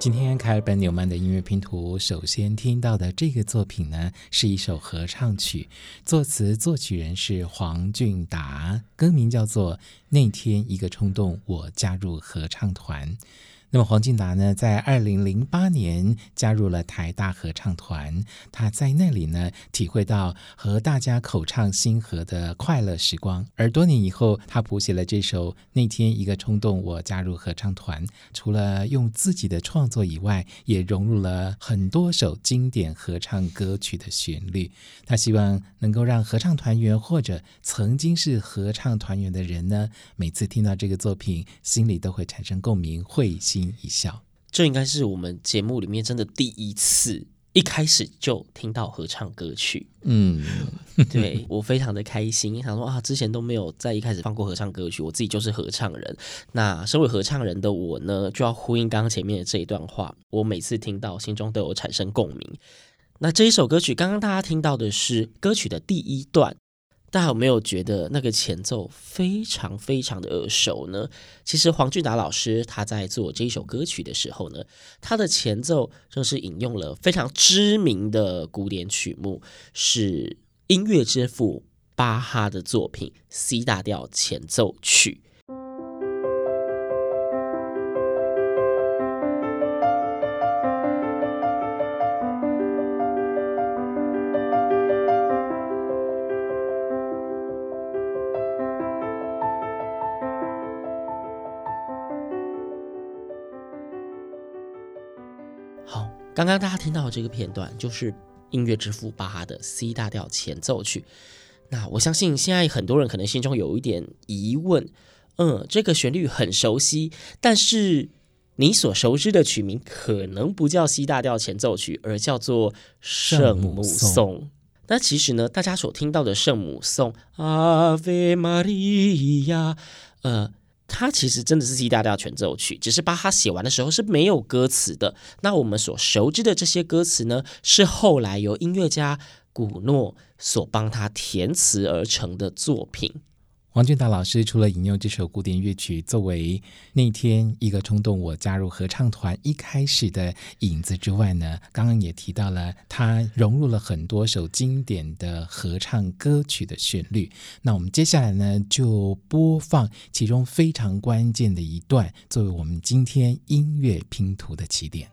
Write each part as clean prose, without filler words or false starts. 今天凯尔本纽曼的音乐拼图首先听到的这个作品呢，是一首合唱曲，作词作曲人是黄俊达，歌名叫做《那天一个冲动我加入合唱团》。那么黄俊达呢，在2008年加入了台大合唱团，他在那里呢体会到和大家口唱心和的快乐时光。而多年以后，他谱写了这首《那天一个冲动我加入合唱团》，除了用自己的创作以外，也融入了很多首经典合唱歌曲的旋律。他希望能够让合唱团员或者曾经是合唱团员的人呢，每次听到这个作品，心里都会产生共鸣，会心一笑。这应该是我们节目里面真的第一次一开始就听到合唱歌曲。对，我非常的开心，想说啊，之前都没有在一开始放过合唱歌曲，我自己就是合唱人。那身为合唱人的我呢，就要呼应刚刚前面的这一段话，我每次听到心中都有产生共鸣。那这一首歌曲，刚刚大家听到的是歌曲的第一段，大家有没有觉得那个前奏非常非常的耳熟呢？其实黄俊达老师他在做这一首歌曲的时候呢，他的前奏正是引用了非常知名的古典曲目，是音乐之父巴哈的作品 C 大调前奏曲。刚刚大家听到的这个片段就是音乐之父巴哈的 C 大调前奏曲。那我相信现在很多人可能心中有一点疑问，这个旋律很熟悉，但是你所熟知的曲名可能不叫 C 大调前奏曲，而叫做圣母颂。那其实呢，大家所听到的圣母颂 Ave Maria， 它其实真的是 C 大调前奏曲，只是巴哈写完的时候是没有歌词的。那我们所熟知的这些歌词呢，是后来由音乐家古诺所帮他填词而成的作品。黄俊达老师除了引用这首古典乐曲作为那天一个冲动我加入合唱团一开始的影子之外呢，刚刚也提到了他融入了很多首经典的合唱歌曲的旋律。那我们接下来呢，就播放其中非常关键的一段，作为我们今天音乐拼图的起点。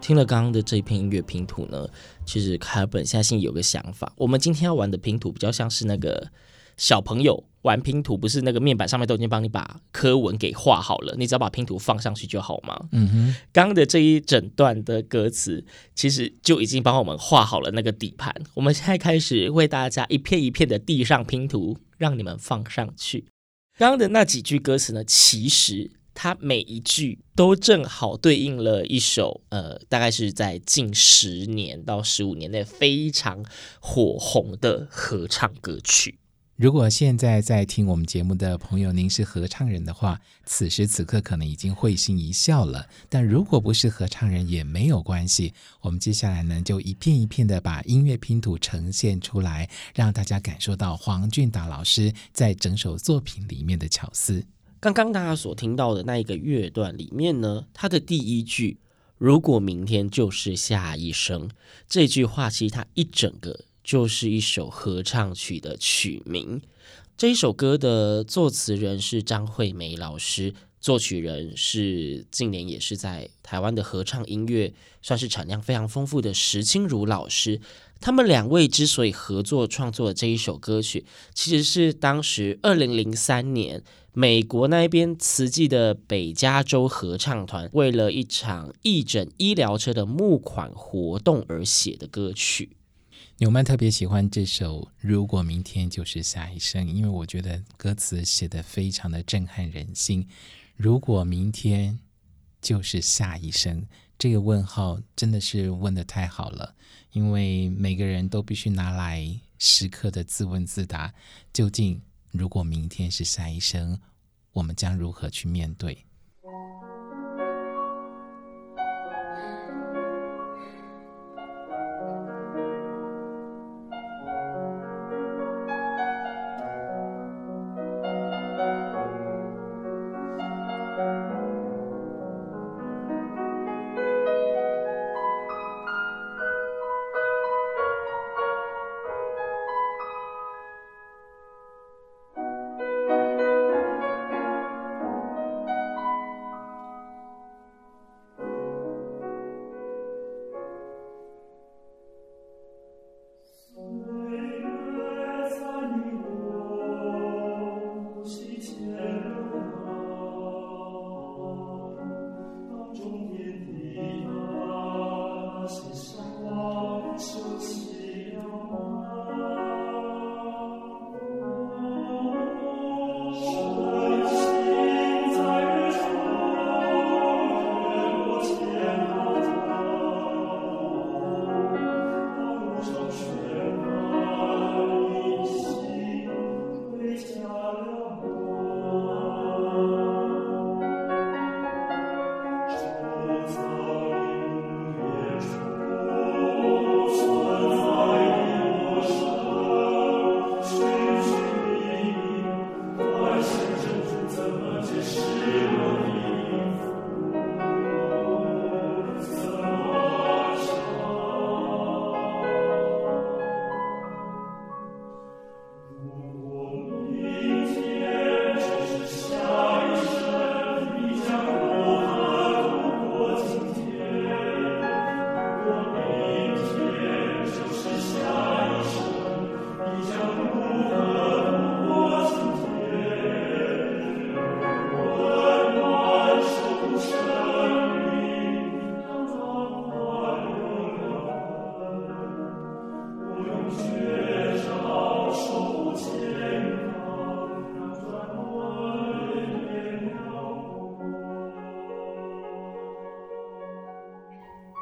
听了刚刚的这篇音乐拼图呢，其实凯尔本现在心里有个想法，我们今天要玩的拼图比较像是那个小朋友玩拼图，不是那个面板上面都已经帮你把柯文给画好了，你只要把拼图放上去就好吗？刚刚的这一整段的歌词其实就已经帮我们画好了那个底盘，我们现在开始为大家一片一片的递上拼图，让你们放上去。刚刚的那几句歌词呢，其实它每一句都正好对应了一首大概是在近10年到15年内非常火红的合唱歌曲。如果现在在听我们节目的朋友您是合唱人的话，此时此刻可能已经会心一笑了，但如果不是合唱人也没有关系，我们接下来呢就一片一片的把音乐拼图呈现出来，让大家感受到黄俊达老师在整首作品里面的巧思。刚刚大家所听到的那一个乐段里面呢，它的第一句如果明天就是下一生，这句话其实它一整个就是一首合唱曲的曲名。这一首歌的作词人是张惠妹老师，作曲人是近年也是在台湾的合唱音乐算是产量非常丰富的石清如老师。他们两位之所以合作创作的这一首歌曲，其实是当时2003年美国那边慈济的北加州合唱团为了一场义诊医疗车的募款活动而写的歌曲。纽曼特别喜欢这首《如果明天就是下一生》，因为我觉得歌词写得非常的震撼人心。如果明天就是下一生，这个问号真的是问得太好了，因为每个人都必须拿来时刻的自问自答，究竟如果明天是下一生，我们将如何去面对？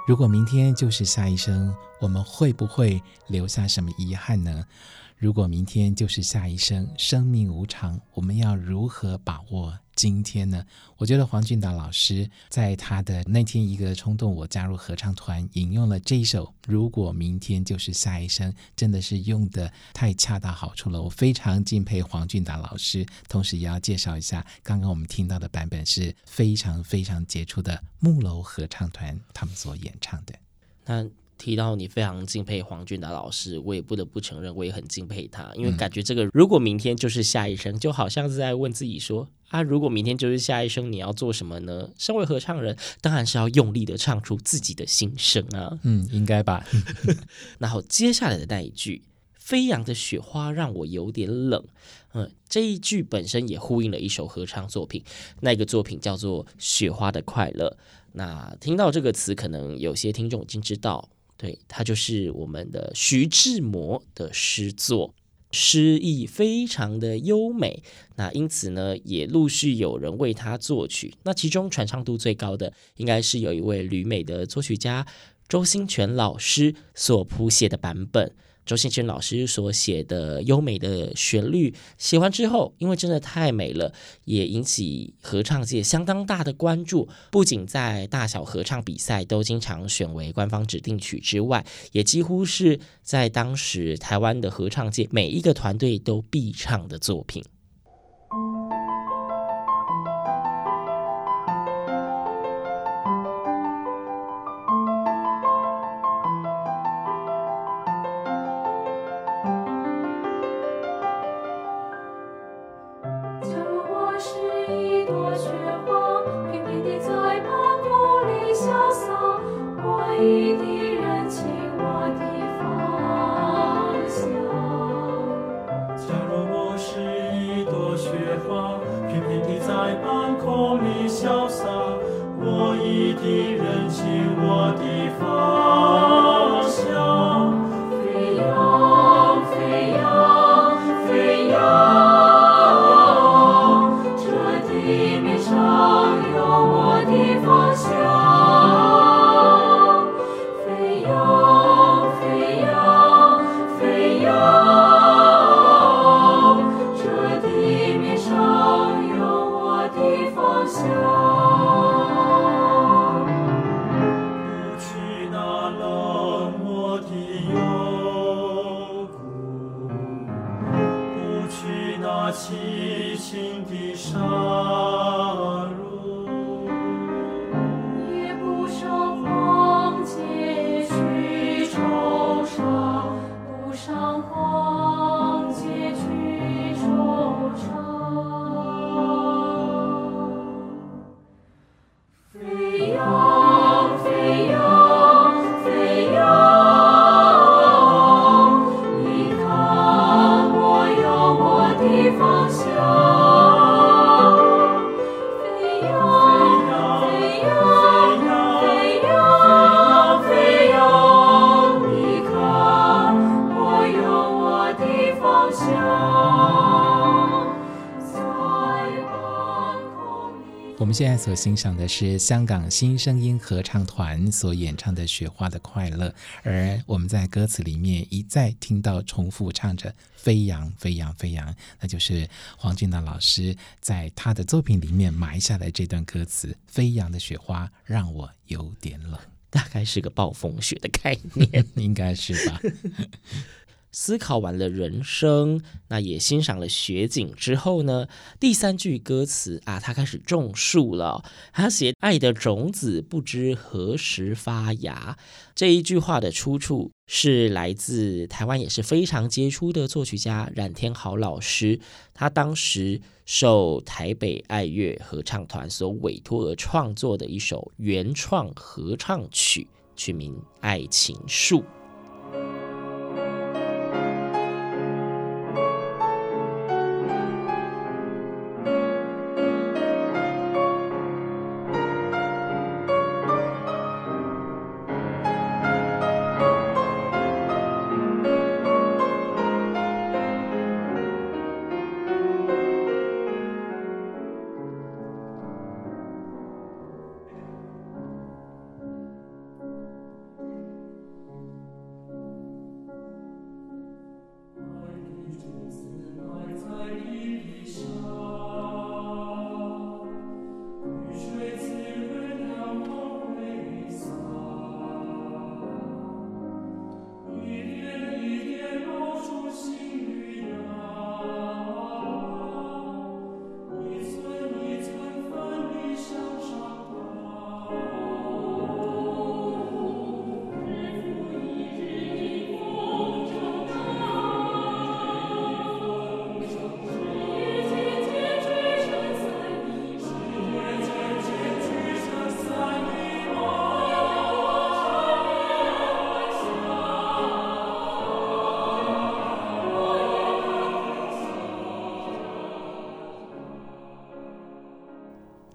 如果明天就是下一生，我们会不会留下什么遗憾呢？如果明天就是下一生，生命无常，我们要如何把握今天呢？我觉得黄俊达老师在他的那天一个冲动我加入合唱团引用了这一首《如果明天就是下一生》，真的是用的太恰到好处了，我非常敬佩黄俊达老师。同时也要介绍一下，刚刚我们听到的版本是非常非常杰出的木楼合唱团他们所演唱的。那提到你非常敬佩黄俊达老师，我也不得不承认我也很敬佩他，因为感觉这个如果明天就是下一生，就好像是在问自己说啊，如果明天就是下一生，你要做什么呢？身为合唱人，当然是要用力的唱出自己的心声啊。应该吧。然后接下来的那一句飞扬的雪花让我有点冷。这一句本身也呼应了一首合唱作品，那个作品叫做《雪花的快乐》。那听到这个词，可能有些听众已经知道，对，它就是我们的徐志摩的诗作，诗意非常的优美，那因此呢，也陆续有人为他作曲。那其中传唱度最高的，应该是有一位旅美的作曲家周兴权老师所谱写的版本。周兴权老师所写的优美的旋律，写完之后，因为真的太美了，也引起合唱界相当大的关注。不仅在大小合唱比赛都经常选为官方指定曲之外，也几乎是在当时台湾的合唱界每一个团队都必唱的作品。我们现在所欣赏的是香港新声音合唱团所演唱的《雪花的快乐》，而我们在歌词里面一再听到重复唱着飞扬飞扬飞扬，那就是黄俊达老师在他的作品里面埋下来这段歌词，飞扬的雪花让我有点冷，大概是个暴风雪的概念应该是吧思考完了人生，那也欣赏了雪景之后呢，第三句歌词啊，他开始种树了。他写爱的种子不知何时发芽。这一句话的出处是来自台湾也是非常杰出的作曲家冉天豪老师，他当时受台北爱乐合唱团所委托而创作的一首原创合唱曲，取名《爱情树》。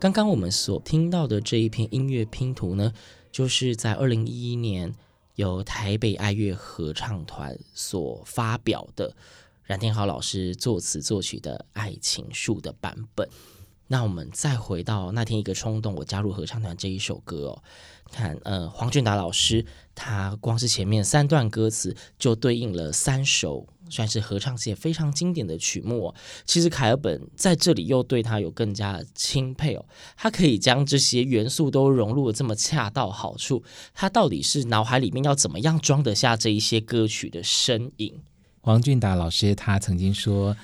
刚刚我们所听到的这一篇音乐拼图呢，就是在2011年由台北爱乐合唱团所发表的冉天豪老师作词作曲的《爱情树》的版本。那我们再回到那天一个冲动我加入合唱团这一首歌哦，看黄俊达老师他光是前面3段歌词就对应了3首算是合唱界非常经典的曲目哦。其实凯尔本在这里又对他有更加的钦佩哦，他可以将这些元素都融入的这么恰到好处，他到底是脑海里面要怎么样装得下这一些歌曲的身影？黄俊达老师他曾经说，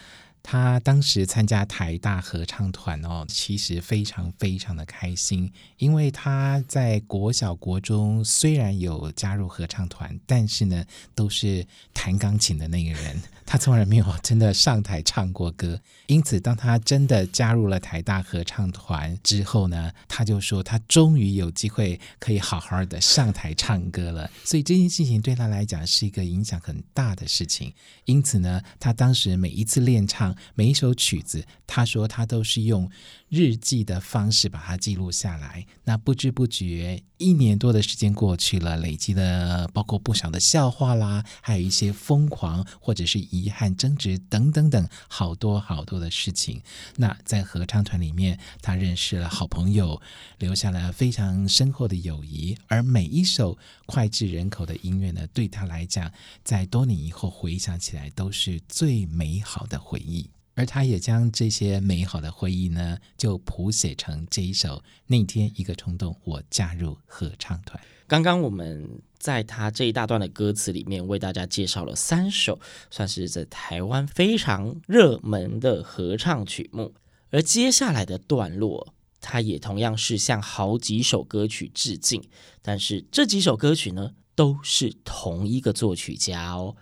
他当时参加台大合唱团哦，其实非常非常的开心，因为他在国小国中虽然有加入合唱团，但是呢都是弹钢琴的那个人，他从来没有真的上台唱过歌。因此当他真的加入了台大合唱团之后呢，他就说他终于有机会可以好好的上台唱歌了，所以这件事情对他来讲是一个影响很大的事情。因此呢，他当时每一次练唱每一首曲子，他说他都是用日记的方式把它记录下来。那不知不觉1年多的时间过去了，累积了包括不少的笑话啦，还有一些疯狂或者是遗憾、争执等等等，好多好多的事情。那在合唱团里面，他认识了好朋友，留下了非常深厚的友谊。而每一首脍炙人口的音乐呢，对他来讲，在多年以后回想起来都是最美好的回忆。而他也将这些美好的回忆呢，就谱写成这一首《那天一个冲动我加入合唱团》。刚刚我们在他这一大段的歌词里面为大家介绍了3首算是在台湾非常热门的合唱曲目，而接下来的段落他也同样是向好几首歌曲致敬，但是这几首歌曲呢都是同一个作曲家哦，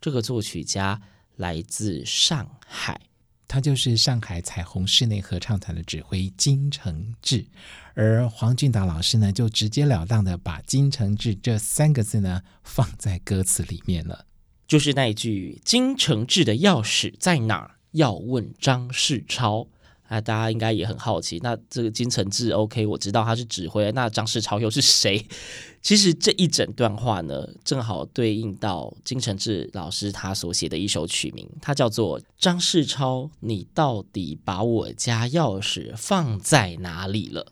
这个作曲家来自上海，他就是上海彩虹室内合唱团的指挥金承志。而黄俊达老师呢，就直截了当的把金承志这3个字呢放在歌词里面了，就是那一句金承志的钥匙在哪要问张世超啊。大家应该也很好奇，那这个金承志 OK 我知道他是指挥，那张世超又是谁？其实这一整段话呢，正好对应到金承志老师他所写的一首曲名，它叫做《张世超，你到底把我家钥匙放在哪里了》。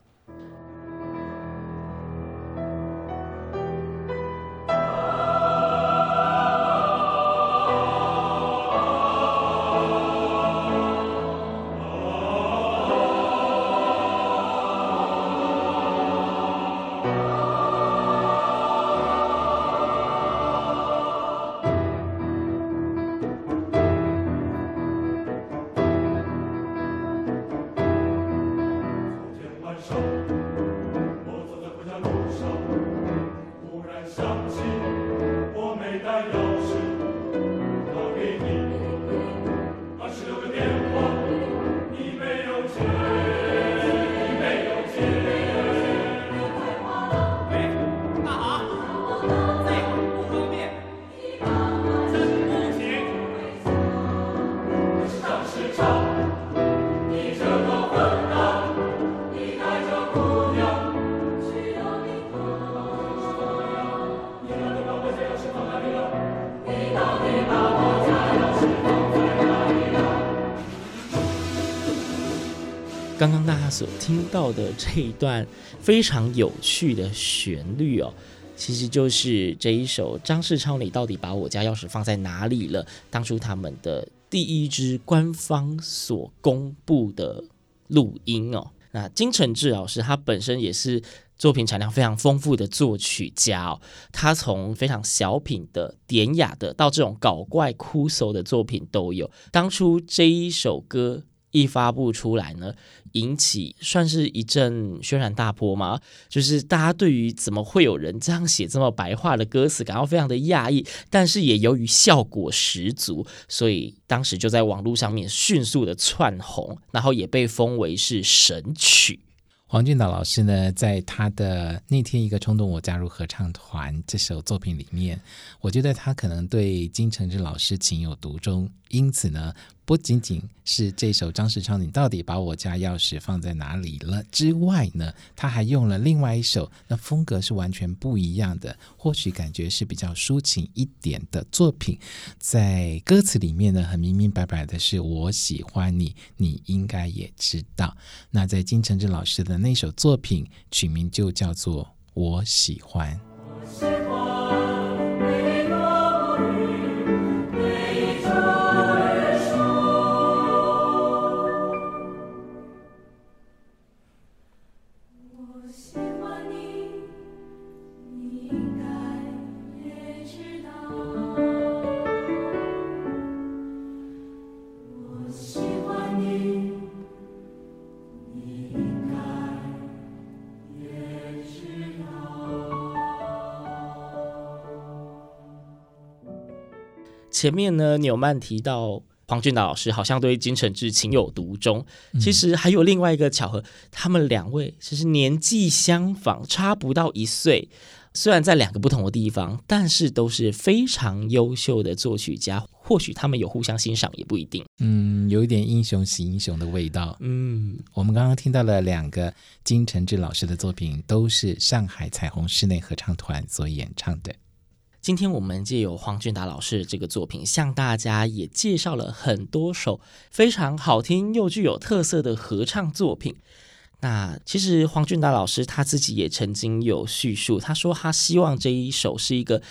刚刚大家所听到的这一段非常有趣的旋律哦，其实就是这一首张世超你到底把我家钥匙放在哪里了，当初他们的第一支官方所公布的录音哦。那金承志老师他本身也是作品产量非常丰富的作曲家哦，他从非常小品的典雅的到这种搞怪枯燥的作品都有。当初这一首歌一发布出来呢，引起算是一阵轩然大波嘛，就是大家对于怎么会有人这样写这么白话的歌词感到非常的讶异，但是也由于效果十足，所以当时就在网络上面迅速的窜红，然后也被封为是神曲。黄俊达老师呢，在他的《那天一个冲动我加入合唱团》这首作品里面，我觉得他可能对金承志老师情有独钟，因此呢不仅仅是这首张时超你到底把我家钥匙放在哪里了之外呢，他还用了另外一首，那风格是完全不一样的，或许感觉是比较抒情一点的作品，在歌词里面呢很明明白白的是我喜欢你，你应该也知道。那在金承志老师的那首作品取名就叫做我喜欢。前面呢，纽曼提到黄俊达老师好像对金承志情有独钟，其实还有另外一个巧合，他们两位其实年纪相仿，差不到1岁，虽然在两个不同的地方，但是都是非常优秀的作曲家，或许他们有互相欣赏也不一定。有一点英雄惜英雄的味道。我们刚刚听到了两个金承志老师的作品，都是上海彩虹室内合唱团所演唱的。今天我们借由黄俊达老师这个作品，向大家也介绍了很多首非常好听又具有特色的合唱作品。那其实黄俊达老师他自己也曾经有叙述，他说他希望这一首是一个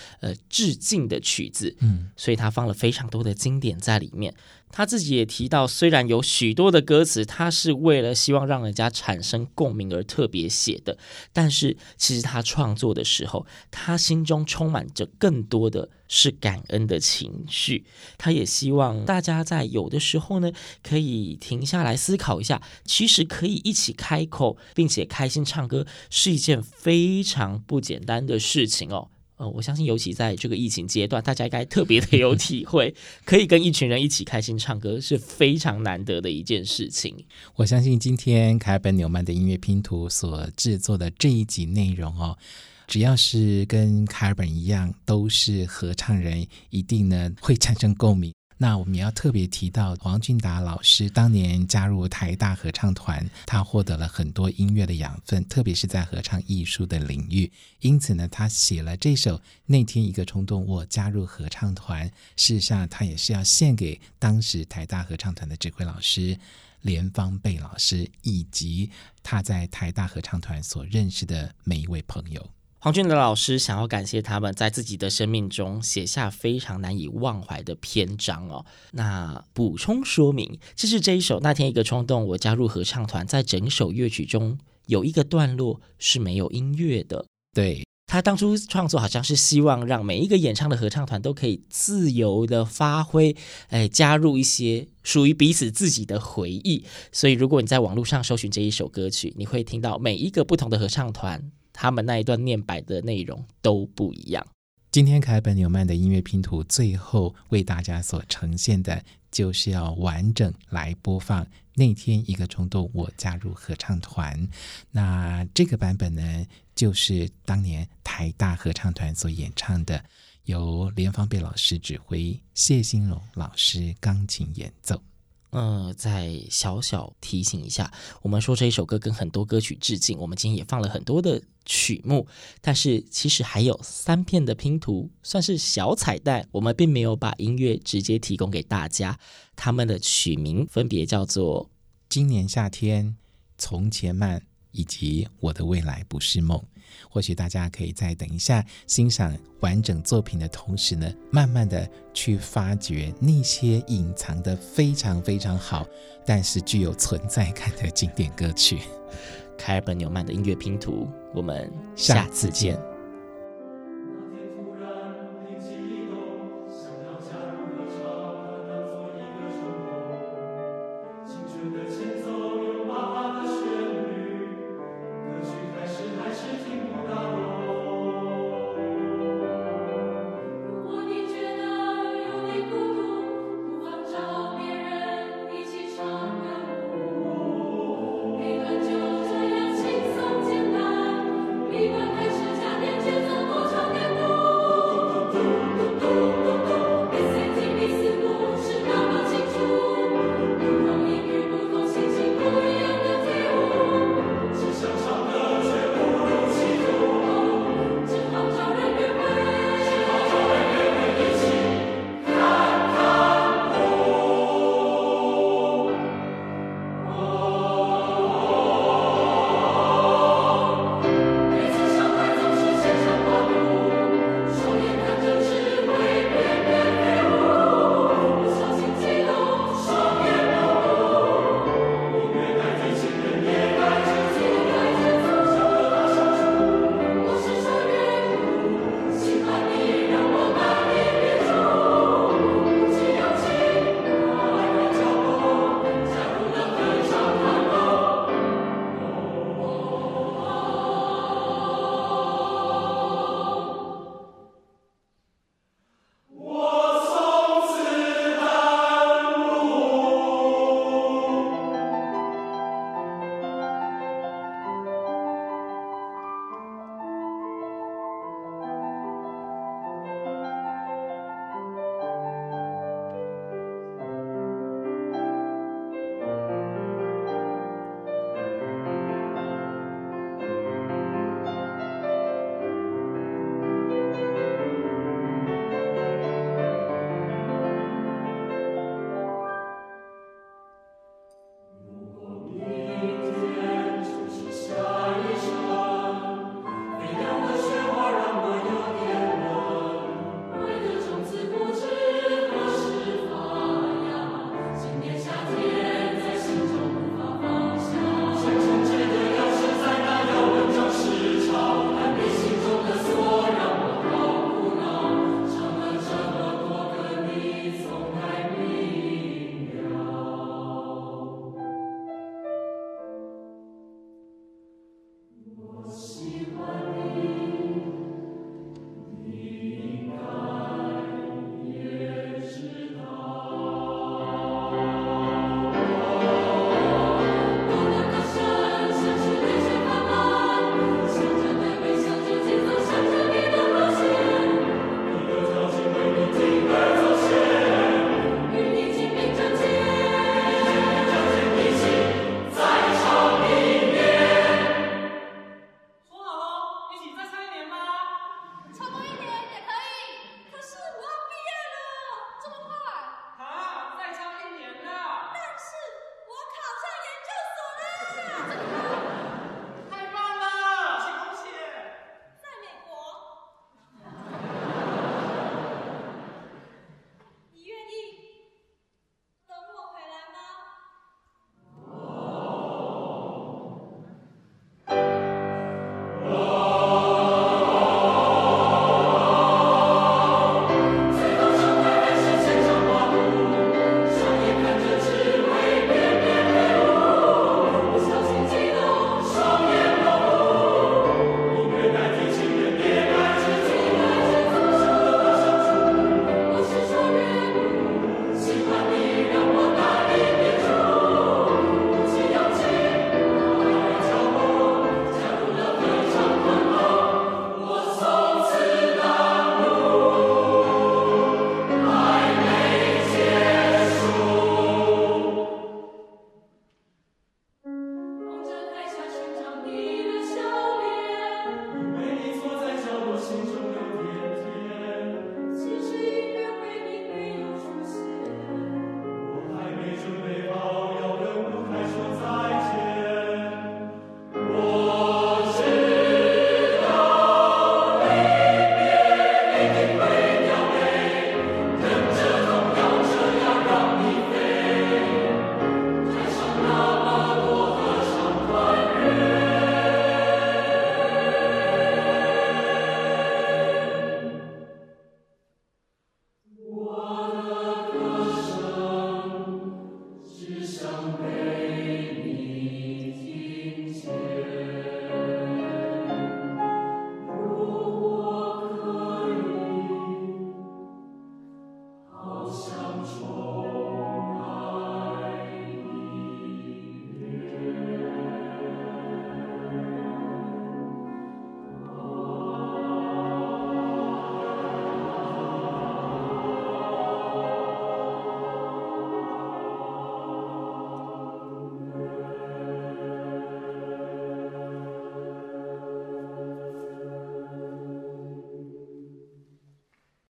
致敬的曲子，所以他放了非常多的经典在里面。他自己也提到，虽然有许多的歌词他是为了希望让人家产生共鸣而特别写的，但是其实他创作的时候，他心中充满着更多的是感恩的情绪。他也希望大家在有的时候呢，可以停下来思考一下，其实可以一起开口并且开心唱歌是一件非常不简单的事情哦。我相信尤其在这个疫情阶段，大家应该特别的有体会，可以跟一群人一起开心唱歌是非常难得的一件事情。我相信今天凯尔本纽曼的音乐拼图所制作的这一集内容哦，只要是跟凯尔本一样都是合唱人，一定呢会产生共鸣。那我们也要特别提到黄俊达老师当年加入台大合唱团，他获得了很多音乐的养分，特别是在合唱艺术的领域。因此呢，他写了这首《那天一个冲动我加入合唱团》，事实上他也是要献给当时台大合唱团的指挥老师连芳贝老师，以及他在台大合唱团所认识的每一位朋友。黄俊达老师想要感谢他们在自己的生命中写下非常难以忘怀的篇章哦。那补充说明，其实这一首《那天一个冲动我加入合唱团》在整首乐曲中有一个段落是没有音乐的。对，他当初创作好像是希望让每一个演唱的合唱团都可以自由的发挥，加入一些属于彼此自己的回忆。所以如果你在网络上搜寻这一首歌曲，你会听到每一个不同的合唱团他们那一段念白的内容都不一样。今天凯尔本纽曼的音乐拼图最后为大家所呈现的，就是要完整来播放《那天一个冲动我加入合唱团》。那这个版本呢，就是当年台大合唱团所演唱的，由连芳贝老师指挥，谢欣荣老师钢琴演奏。再小小提醒一下，我们说这一首歌跟很多歌曲致敬，我们今天也放了很多的曲目，但是其实还有3片的拼图，算是小彩蛋，我们并没有把音乐直接提供给大家。他们的曲名分别叫做今年夏天、从前慢，以及我的未来不是梦。或许大家可以再等一下欣赏完整作品的同时呢，慢慢的去发掘那些隐藏的非常非常好但是具有存在感的经典歌曲。凯尔本纽曼的音乐拼图，我们下次见。